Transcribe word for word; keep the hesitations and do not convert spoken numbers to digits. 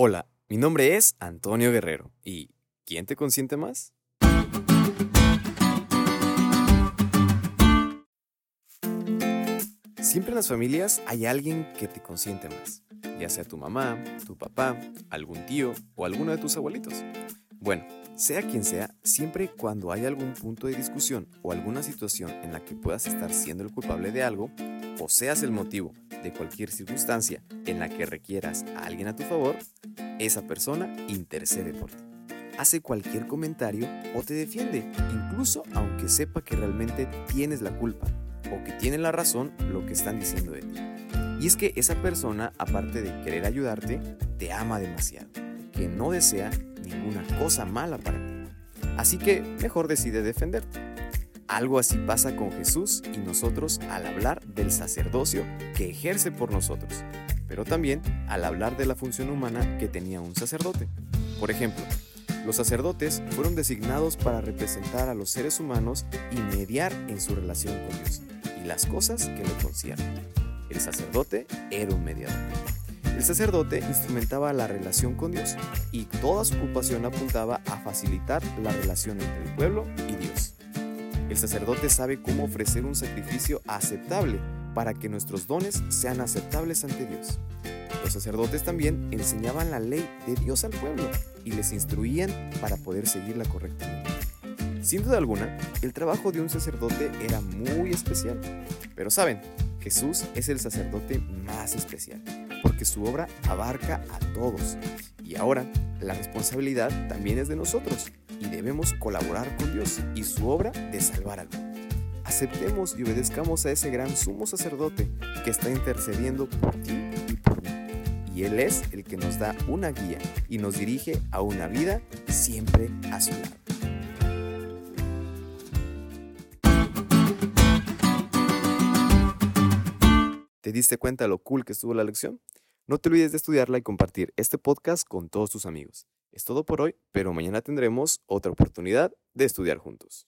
Hola, mi nombre es Antonio Guerrero y ¿quién te consiente más? Siempre en las familias hay alguien que te consiente más, ya sea tu mamá, tu papá, algún tío o alguno de tus abuelitos. Bueno, sea quien sea, siempre y cuando haya algún punto de discusión o alguna situación en la que puedas estar siendo el culpable de algo, o seas el motivo de cualquier circunstancia en la que requieras a alguien a tu favor, esa persona intercede por ti, hace cualquier comentario o te defiende, incluso aunque sepa que realmente tienes la culpa o que tiene la razón lo que están diciendo de ti. Y es que esa persona, aparte de querer ayudarte, te ama demasiado, que no desea ninguna cosa mala para ti. Así que mejor decide defenderte. Algo así pasa con Jesús y nosotros al hablar del sacerdocio que ejerce por nosotros, pero también al hablar de la función humana que tenía un sacerdote. Por ejemplo, los sacerdotes fueron designados para representar a los seres humanos y mediar en su relación con Dios y las cosas que le conciernen. El sacerdote era un mediador. El sacerdote instrumentaba la relación con Dios y toda su ocupación apuntaba a facilitar la relación entre el pueblo y Dios. El sacerdote sabe cómo ofrecer un sacrificio aceptable para que nuestros dones sean aceptables ante Dios. Los sacerdotes también enseñaban la ley de Dios al pueblo y les instruían para poder seguirla correctamente. Sin duda alguna, el trabajo de un sacerdote era muy especial, pero saben, Jesús es el sacerdote más especial, porque su obra abarca a todos. Y ahora, la responsabilidad también es de nosotros, y debemos colaborar con Dios y su obra de salvar al mundo. Aceptemos y obedezcamos a ese gran sumo sacerdote que está intercediendo por ti y por mí. Y Él es el que nos da una guía y nos dirige a una vida siempre a su lado. ¿Te diste cuenta de lo cool que estuvo la lección? No te olvides de estudiarla y compartir este podcast con todos tus amigos. Es todo por hoy, pero mañana tendremos otra oportunidad de estudiar juntos.